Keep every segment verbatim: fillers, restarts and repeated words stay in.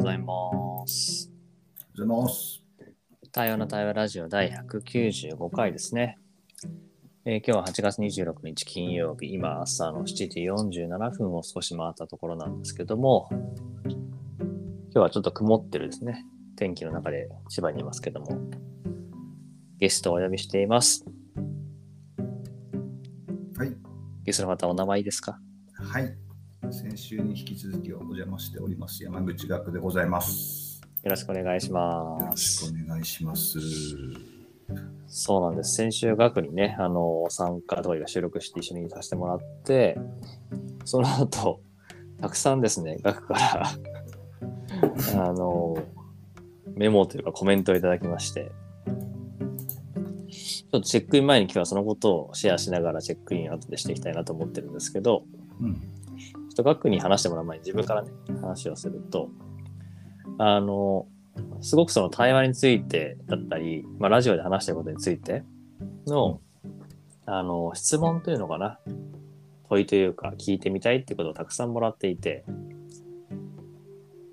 ございます。おはようございます。対話の対話ラジオ第ひゃくきゅうじゅうごかいですね。えー、今日ははちがつにじゅうろくにち金曜日、今朝のしちじよんじゅうななふんを少し回ったところなんですけども、今日はちょっと曇ってるですね。天気の中で千葉にいますけども、ゲストをお呼びしています。はい。ゲストの方、お名前いいですか？はい。先週に引き続きお邪魔しております山口岳でございます。よろしくお願いします。よろしくお願いします。そうなんです。先週岳にね、あの参加というか収録して一緒にさせてもらって、その後たくさんですね岳からあのメモというかコメントをいただきまして、ちょっとチェックイン前に今日はそのことをシェアしながらチェックイン後でしていきたいなと思ってるんですけど。うん、ちょっと学に話してもらう前に自分からね話をすると、あのすごくその対話についてだったり、まあ、ラジオで話してることについて の、 あの質問というのかな、問いというか聞いてみたいってことをたくさんもらっていて、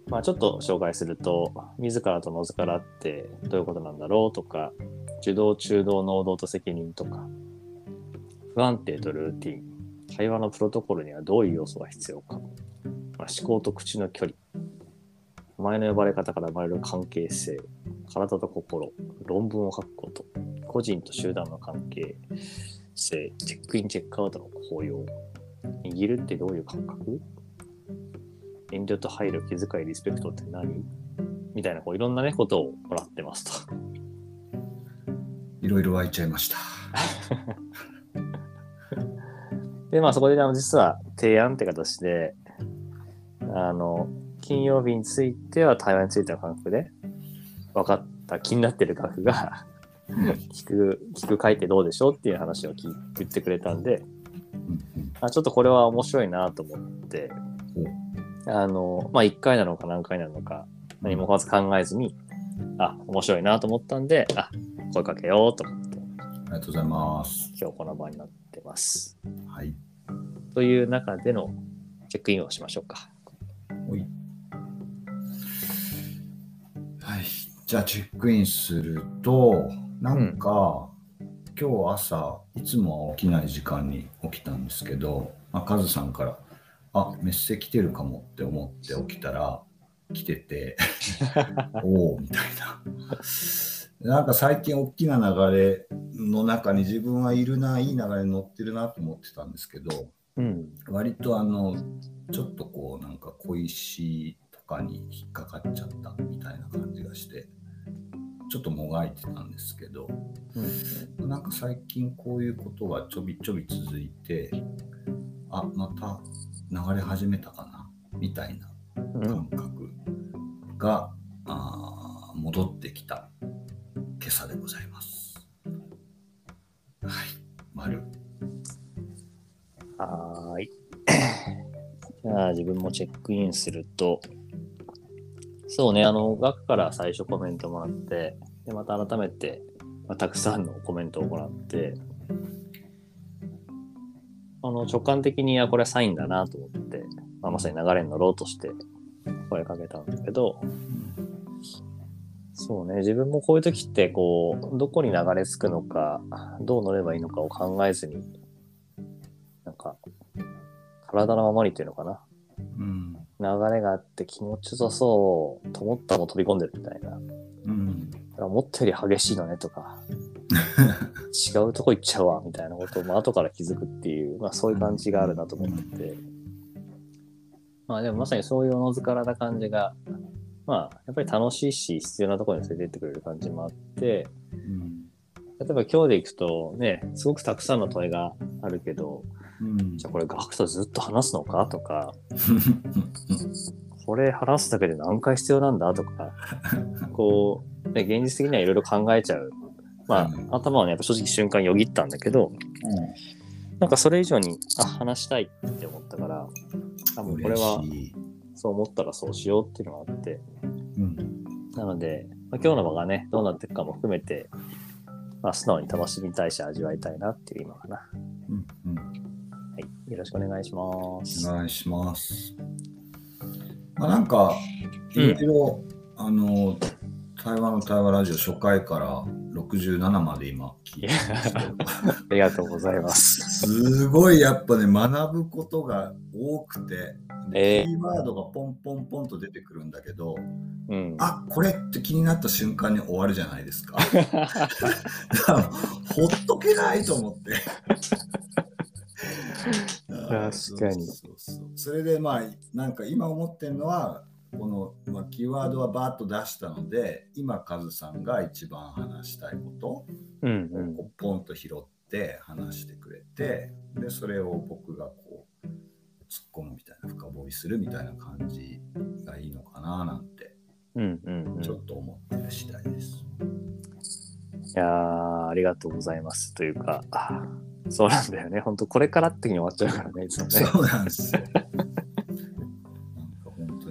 まあ、ちょっと紹介すると、自らとのずからってどういうことなんだろうとか、受動中動能動と責任とか、不安定とルーティン、対話のプロトコルにはどういう要素が必要か、まあ、思考と口の距離、名前の呼ばれ方から生まれる関係性、体と心、論文を書くこと、個人と集団の関係性、チェックインチェックアウトの効用、握るってどういう感覚、遠慮と配慮、気遣い、リスペクトって何みたいな、こういろんなねことをもらってますと。いろいろ湧いちゃいましたで、まあ、そこで、あの、実は提案って形で、あの、金曜日については対話についての感覚で、分かった、気になってる額が聞く、聞く書いてどうでしょうっていう話を聞言ってくれたんで、あ、ちょっとこれは面白いなと思って、あの、まあ、いっかいなのか何回なのか、何もまず考えずに、あ、面白いなと思ったんで、あ、声かけようと思って。ありがとうございます。今日この場になってます。はい。という中でのチェックインをしましょうか。おい。はい。じゃあチェックインすると、なんか、うん、今日朝いつもは起きない時間に起きたんですけど、まあ、カズさんからあメッセ来てるかもって思って起きたら来てておおみたいな。なんか最近大きな流れの中に自分はいるな、いい流れに乗ってるなと思ってたんですけど、うん、割とあのちょっとこうなんか小石とかに引っかかっちゃったみたいな感じがしてちょっともがいてたんですけど、うん、なんか最近こういうことがちょびちょび続いて、あ、また流れ始めたかなみたいな感覚が、うん、あ戻ってきた今朝でございます。はい、丸。はーい。じゃあ自分もチェックインすると、そうね、あの学から最初コメントもらって、でまた改めて、まあ、たくさんのコメントをもらって、あの直感的にはこれはサインだなと思って、まあ、まさに流れに乗ろうとして声かけたんだけど。そうね、自分もこういう時ってこうどこに流れ着くのかどう乗ればいいのかを考えずになんか体のままにっていうのかな、うん、流れがあって気持ちよさそうと思ったらもう飛び込んでるみたいな、うん、だから思ったより激しいのねとか違うとこ行っちゃうわみたいなことをも後から気づくっていう、まあ、そういう感じがあるなと思ってて、まあ、でもまさにそういうおのずからな感じがまあ、やっぱり楽しいし必要なところに連れてってくれる感じもあって、うん、例えば今日でいくとねすごくたくさんの問いがあるけど、うん、じゃあこれガクとずっと話すのかとかこれ話すだけで何回必要なんだとかこう、ね、現実的にはいろいろ考えちゃう、まあ、頭はねやっぱ正直瞬間よぎったんだけど、うん、なんかそれ以上にあ話したいって思ったから多分これはそう思ったらそうしようっていうのがあって、うん、なので、まあ、今日の場がねどうなっていくかも含めて、まあ、素直に楽しみたいし味わいたいなっていう今かな、うんうん、はい、よろしくお願いします。お願いします。まあ、なんかいろいろ、うん、あの対話の対話ラジオ初回からろくじゅうななまで今聞いてますけどありがとうございますすごいやっぱね学ぶことが多くて、えー、キーワードがポンポンポンと出てくるんだけど、うん、あこれって気になった瞬間に終わるじゃないですかほっとけないと思って確かに そうそうそう。それでまあなんか今思ってるのはこの、まあ、キーワードはバーッと出したので今カズさんが一番話したいことを、うんうん、ポンと拾って話してくれてでそれを僕がこう突っ込むみたいな深掘りするみたいな感じがいいのかななんて、うんうんうん、ちょっと思ってる次第です。いやーありがとうございますというかそうなんだよね。本当これからってに終わっちゃうからねいつもね。そうなんですよ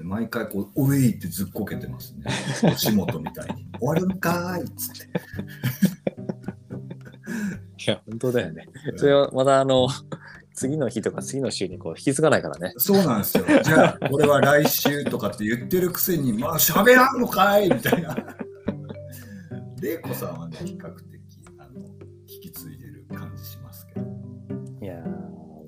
毎回こうウェイってずっこけてますね。仕事みたいに終わるんかーいっつって。いや本当だよね。それはまだあの次の日とか次の週にこう引き継がないからね。そうなんですよ。じゃあこれは来週とかって言ってるくせにまあ喋らんのかいみたいな。玲子さんはね比較的あの引き継いでる感じしますけど。いやー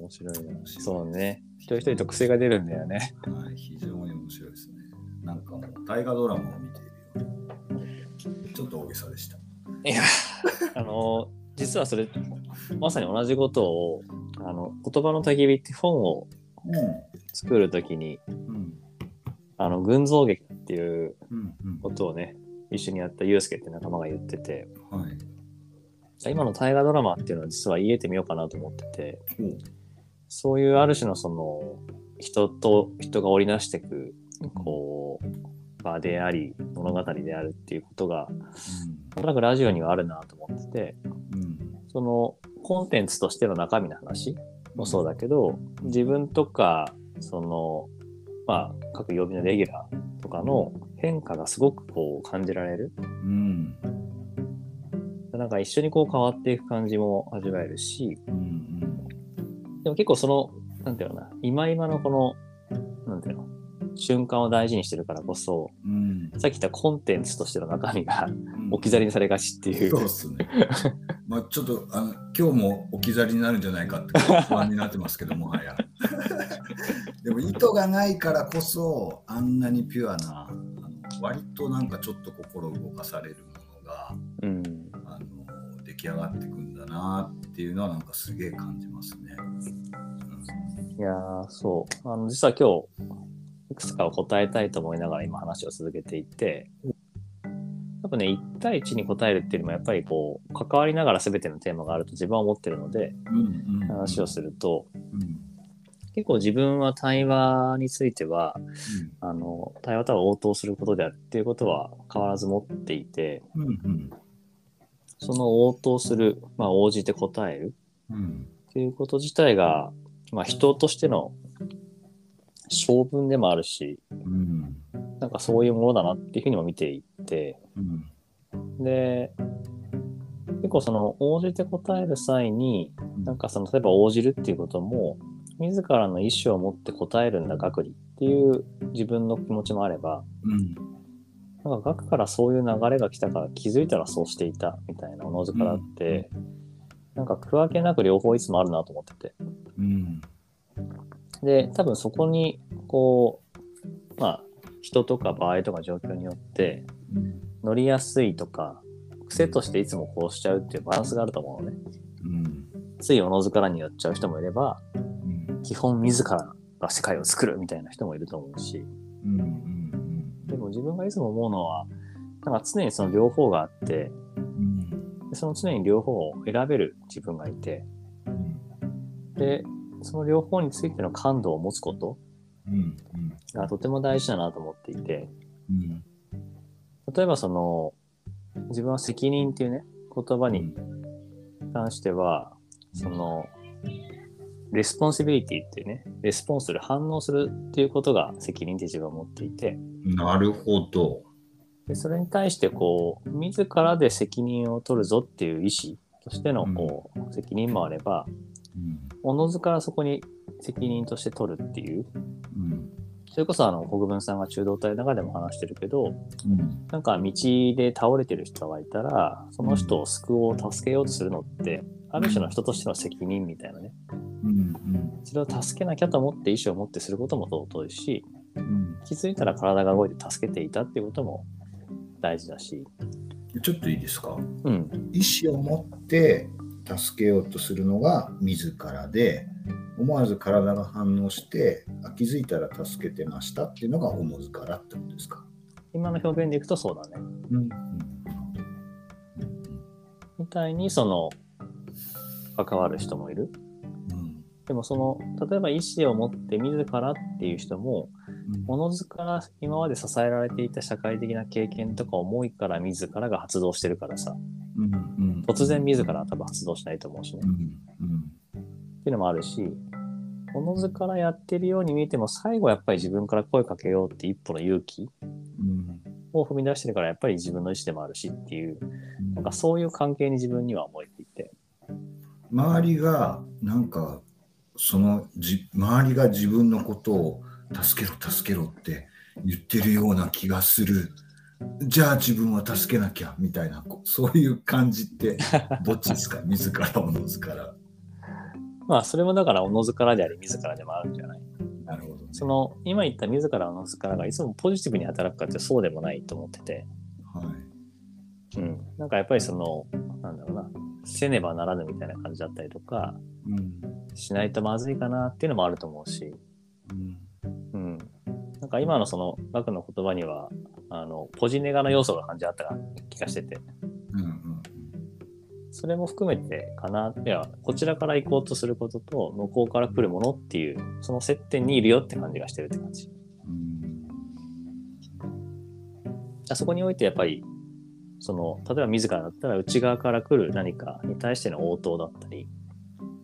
面白いな。そうね。一人一人と癖が出るんだよね。はい非常に。面白いですね。なんかもう大河ドラマを見ているようなちょっと大げさでした。いやあの実はそれまさに同じことをあの言葉のたき火って本を作るときに、うん、あの群像劇っていうことをね、うんうん、一緒にやったユウスケって仲間が言ってて、はい、今の大河ドラマっていうのは実は言えてみようかなと思ってて、うん、そういうある種のその人と人が織りなしていくこう場であり物語であるっていうことがおそらくラジオにはあるなと思ってて、そのコンテンツとしての中身の話もそうだけど自分とかそのまあ各曜日のレギュラーとかの変化がすごくこう感じられる、なんか一緒にこう変わっていく感じも味わえるし、でも結構そのなんていうのかな今今のこのなんていうの瞬間を大事にしてるからこそ、うん、さっき言ったコンテンツとしての中身が置き去りにされがちっていう、うん、そうですねまあちょっとあの今日も置き去りになるんじゃないかって不安になってますけどもはやでも意図がないからこそあんなにピュアなあの割となんかちょっと心動かされるものが、うん、あの出来上がってくんだなっていうのはなんかすげえ感じますね。いやーそうあの実は今日いくつかを答えたいと思いながら今話を続けていて、やっぱねいち対いちに答えるっていうのもやっぱりこう関わりながら全てのテーマがあると自分は思ってるので、うんうん、話をすると、うん、結構自分は対話については、うん、あの対話とは応答することであるっていうことは変わらず持っていて、うんうん、その応答する、まあ、応じて答える、うん、っていうこと自体がまあ、人としての性分でもあるし、うん、なんかそういうものだなっていうふうにも見ていって、うん、で結構その応じて答える際に、うん、なんかその例えば応じるっていうことも自らの意思を持って答えるんだ学理っていう自分の気持ちもあれば、うん、なんか学からそういう流れが来たから気づいたらそうしていたみたいなおのずからあって、うんうん、なんか区分けなく両方いつもあるなと思ってて、うん、で多分そこにこうまあ人とか場合とか状況によって乗りやすいとか癖としていつもこうしちゃうっていうバランスがあると思うのね、うん、ついおのずからにやっちゃう人もいれば、うん、基本自らが世界を作るみたいな人もいると思うし、うんうんうん、でも自分がいつも思うのはなんか常にその両方があって、うん、でその常に両方を選べる自分がいてでその両方についての感度を持つことがとても大事だなと思っていて、うんうん、例えばその自分は責任っていうね言葉に関しては、うん、そのレスポンシビリティっていうねレスポンスする反応するっていうことが責任って自分は持っていて、なるほど。でそれに対してこう自らで責任を取るぞっていう意思としてのこう、うん、責任もあればおのずからそこに責任として取るっていう、うん、それこそあの国分さんが中道体の中でも話してるけど、うん、なんか道で倒れてる人がいたらその人を救おう助けようとするのってある種の人としての責任みたいなね、うんうん、それを助けなきゃと思って意思を持ってすることも尊いし、うん、気づいたら体が動いて助けていたっていうことも大事だし。ちょっといいですか、うん、意思を持って助けようとするのが自らで、思わず体が反応して気づいたら助けてましたっていうのがおもずからってことですか。今の表現でいくとそうだね、うんうん、みたいにその関わる人もいる、うん、でもその例えば意思を持って自らっていう人もおのずから今まで支えられていた社会的な経験とか思いから自らが発動してるからさ、うんうん、突然自らは多分発動しないと思うしね、うんうん、っていうのもあるし、おのずからやってるように見えても最後やっぱり自分から声かけようって一歩の勇気を踏み出してるからやっぱり自分の意思でもあるしっていう、なんかそういう関係に自分には思えていて、周りがなんかそのじ周りが自分のことを助けろ助けろって言ってるような気がする、じゃあ自分は助けなきゃみたいな、そういう感じってどっちですか自らおのずからまあそれもだからおのずからであり自らでもあるんじゃない。なるほど、ね、その今言った自らおのずからがいつもポジティブに働くかってそうでもないと思ってて、はい、うん、なんかやっぱりそのなんだろうな、せねばならぬみたいな感じだったりとか、うん、しないとまずいかなっていうのもあると思うし、うんなんか今のそのバクの言葉にはあのポジネガの要素が感じあった気がしてて、うんうん、それも含めてかな、いやこちらから行こうとすることと向こうから来るものっていうその接点にいるよって感じがしてるって感じ、うん、そこにおいてやっぱりその例えば自らだったら内側から来る何かに対しての応答だったり、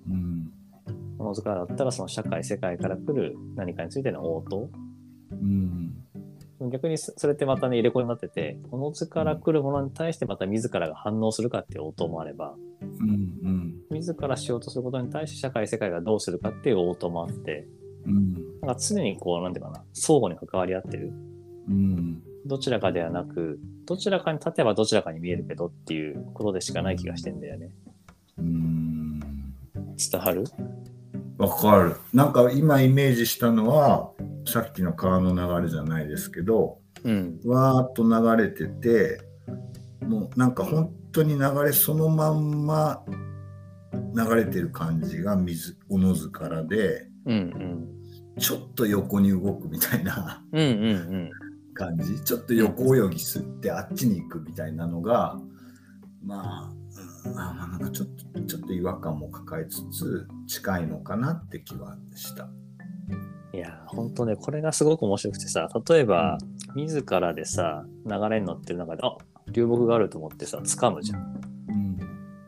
うん、おのずからだったらその社会世界から来る何かについての応答、うん、逆にそれってまたね入れ子になってて、おのずから来るものに対してまた自らが反応するかっていう応答もあれば、うんうん、自らしようとすることに対して社会世界がどうするかっていう応答もあって、うん、なんか常にこうなんていうかな相互に関わり合ってる、うん、どちらかではなくどちらかに立てばどちらかに見えるけどっていうことでしかない気がしてんだよね、うん、伝わる？わかる。なんか今イメージしたのはさっきの川の流れじゃないですけど、うん、わーっと流れてて、もうなんか本当に流れそのまんま流れてる感じが水おのずからで、うんうん、ちょっと横に動くみたいなうんうん、うん、感じ、ちょっと横泳ぎすってあっちに行くみたいなのが、まあ、うん、なんかちょっとちょっと違和感も抱えつつ近いのかなって気はした。いや本当ねこれがすごく面白くてさ、例えば、うん、自らでさ流れに乗ってる中であ流木があると思ってさ掴むじゃん、うん、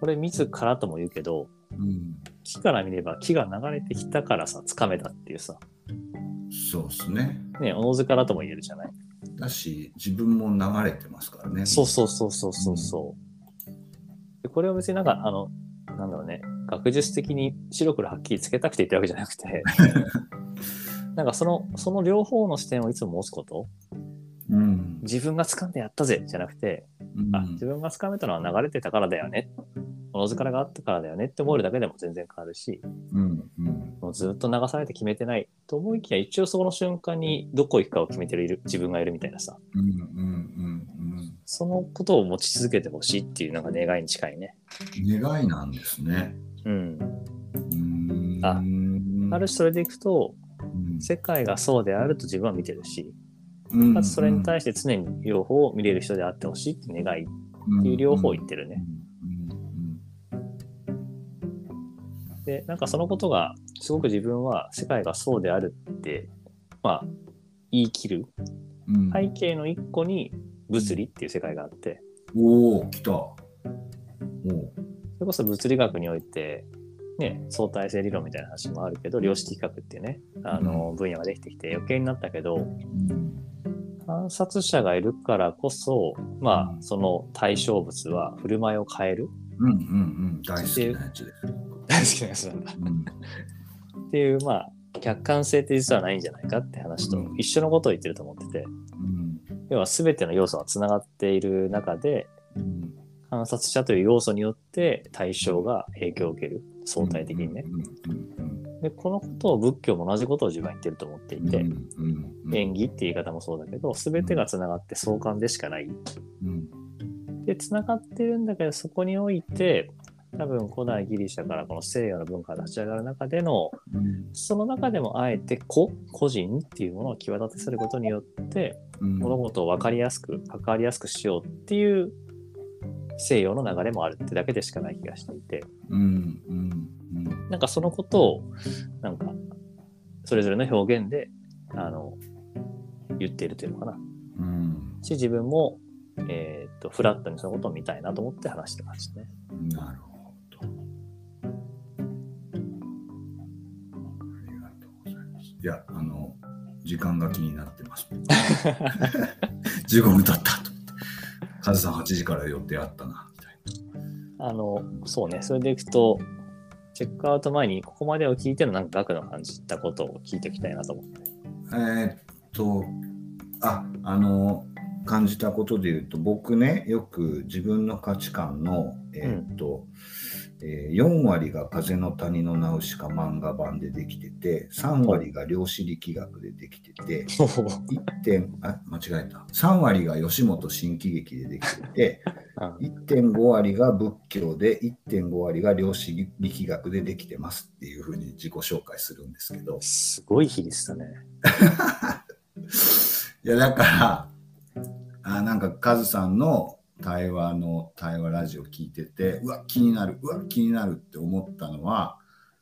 これ自らとも言うけど、うん、木から見れば木が流れてきたからさ掴めたっていうさ、そうですね、ねおのずからとも言えるじゃないだし、自分も流れてますからね。そうそうそうそうそうそう、うん、でこれは別になんかあのなんだろうね学術的に白黒はっきりつけたくて言ってるわけじゃなくてなんかそのその両方の視点をいつも持つこと、うん、自分が掴んでやったぜじゃなくて、うん、あ自分が掴めたのは流れてたからだよね、おのずからがあったからだよねって思えるだけでも全然変わるし、うんうん、もうずっと流されて決めてないと思いきや一応その瞬間にどこ行くかを決めてる自分がいるみたいなさ、うんうんうんうん、そのことを持ち続けてほしいっていうなんか願いに近いね。願いなんですね、うん、うーん あ, ある種それでいくと世界がそうであると自分は見てるし、かつそれに対して常に両方を見れる人であってほしいって願いっていう両方を言ってるね。でなんかそのことがすごく自分は世界がそうであるってまあ言い切る背景の一個に物理っていう世界があって、おー来た、おそれこそ物理学においてね、相対性理論みたいな話もあるけど量子力学っていうねあの分野ができてきて余計になったけど、観察者がいるからこそまあその対象物は振る舞いを変える、うんうんうん、大好きなやつです大好きなやつなんだっていうまあ客観性って実はないんじゃないかって話と一緒のことを言ってると思ってて、うん、要は全ての要素がつながっている中で、うん、観察者という要素によって対象が影響を受ける、相対的にね、うん、でこのことを仏教も同じことを自分は言ってると思っていて、うん、縁起って言い方もそうだけど全てがつながって相関でしかない、うん、でつながってるんだけどそこにおいて多分古代ギリシャからこの西洋の文化が立ち上がる中でのその中でもあえて個個人っていうものを際立たせることによって物事を分かりやすく関わりやすくしようっていう西洋の流れもあるってだけでしかない気がしていて、うんうんうん、なんかそのことをなんかそれぞれの表現であの言っているというのかな、うん、し自分も、えー、っとフラットにそのことを見たいなと思って話してましたね。なるほど、いや、あの時間が気になってますじゅうごふん経ったと思って、カズさんはちじから予定あったなみたいな。あのそうね、それでいくとチェックアウト前にここまでを聞いてのなんか額の感じたことを聞いておきたいなと思って。えー、っとああの感じたことでいうと、僕ねよく自分の価値観のえー、っと、うんえー、よんわりが風の谷のナウシカ漫画版でできてて、さんわりが量子力学でできてて、いってんあ間違えたさんわりが吉本新喜劇でできてていってんごわりが仏教で いってんごわりが量子力学でできてますっていうふうに自己紹介するんですけど、すごい日でしたねいやだからあなんかカズさんの対話の対話ラジオ聞いてて、うわ気になるうわ気になるって思ったのは、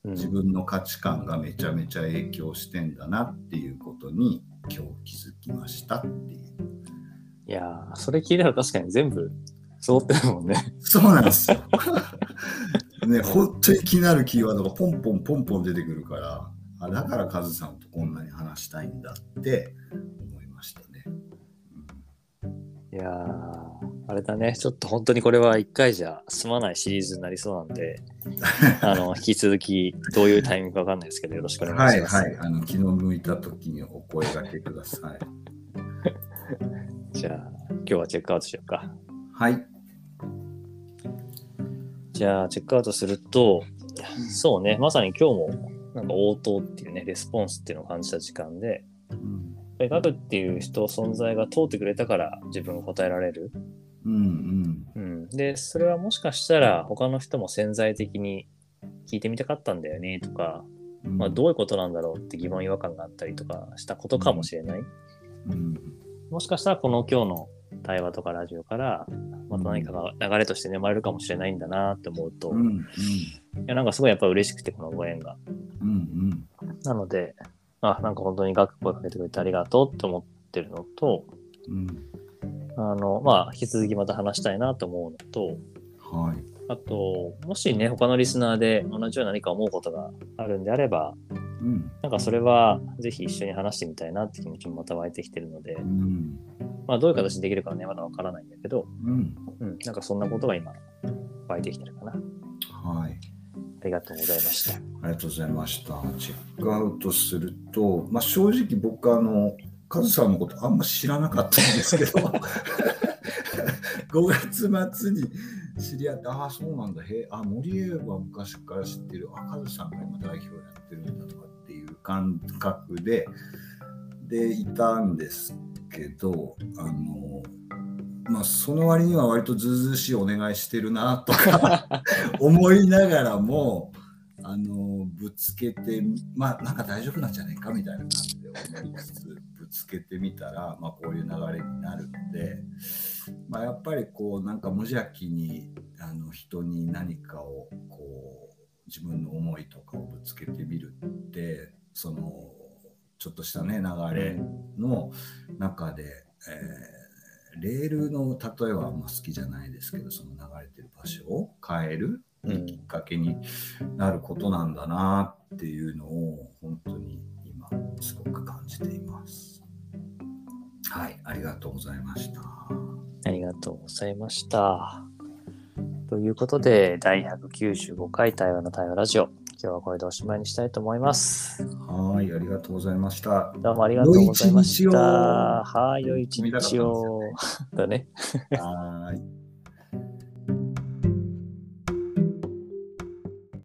自分の価値観がめちゃめちゃ影響してんだなっていうことに今日気づきましたっていう。いやーそれ聞いたら確かに全部揃ってるもんね。そうなんですよね、本当に気になるキーワードがポンポンポンポン出てくるから、あだからカズさんとこんなに話したいんだって思いましたね、うん、いやーあれだね、ちょっと本当にこれはいっかいじゃ済まないシリーズになりそうなんであの引き続きどういうタイミングか分かんないですけどよろしくお願いします。はいはい、あの気の向いた時にお声掛けくださいじゃあ今日はチェックアウトしようか。はい、じゃあチェックアウトすると、そうね、まさに今日もなんか応答っていうね、レスポンスっていうのを感じた時間で、うん、学っていう人存在が通ってくれたから自分が答えられる、うんうんうん、でそれはもしかしたら他の人も潜在的に聞いてみたかったんだよねとか、うんまあ、どういうことなんだろうって疑問違和感があったりとかしたことかもしれない、うんうん、もしかしたらこの今日の対話とかラジオからまた何かが流れとして、ね、生まれるかもしれないんだなって思うと、うんうん、いやなんかすごいやっぱ嬉しくてこのご縁が、うんうん、なのであなんか本当に学校をかけてくれてありがとうって思ってるのと、うんあのまあ、引き続きまた話したいなと思うのと、はい、あともしね他のリスナーで同じような何か思うことがあるんであれば、うん、なんかそれはぜひ一緒に話してみたいなって気持ちもまた湧いてきてるので、うんまあ、どういう形でできるかはねまだわからないんだけど、うんうん、なんかそんなことが今湧いてきてるかな。はい、ありがとうございました。ありがとうございました。チェックアウトすると、まあ、正直僕あのカズさんのことあんま知らなかったんですけどごがつ末に知り合って、ああそうなんだ、へあ森江は昔から知ってる、あカズさんが今代表やってるんだとかっていう感覚ででいたんですけど、あのまあその割には割とずうずうしいお願いしてるなとか思いながらもあのぶつけて、まあなんか大丈夫なんじゃないかみたいな感じで思いつつぶつけてみたら、まあ、こういう流れになるので、まあ、やっぱりこうなんか無邪気にあの人に何かをこう自分の思いとかをぶつけてみるって、そのちょっとしたね流れの中で、えー、レールの例えはあんま好きじゃないですけど、その流れてる場所を変えるきっかけになることなんだなっていうのを本当に今すごく感じています。はい、ありがとうございました。ありがとうございました。ということでだいひゃくきゅうじゅうごかい対話の対話ラジオ今日はこれでおしまいにしたいと思います。はい、ありがとうございました。どうもありがとうございました。はい、良い一日を。だね。はい。